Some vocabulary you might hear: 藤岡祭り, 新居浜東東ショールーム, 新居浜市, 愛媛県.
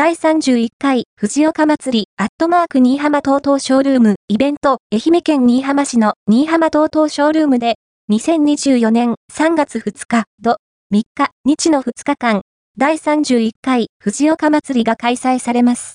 第31回藤岡祭り新浜東東ショールームイベント愛媛県新居浜市の新居浜東東ショールームで2024年3月2日と3日の2日間第31回藤岡祭りが開催されます。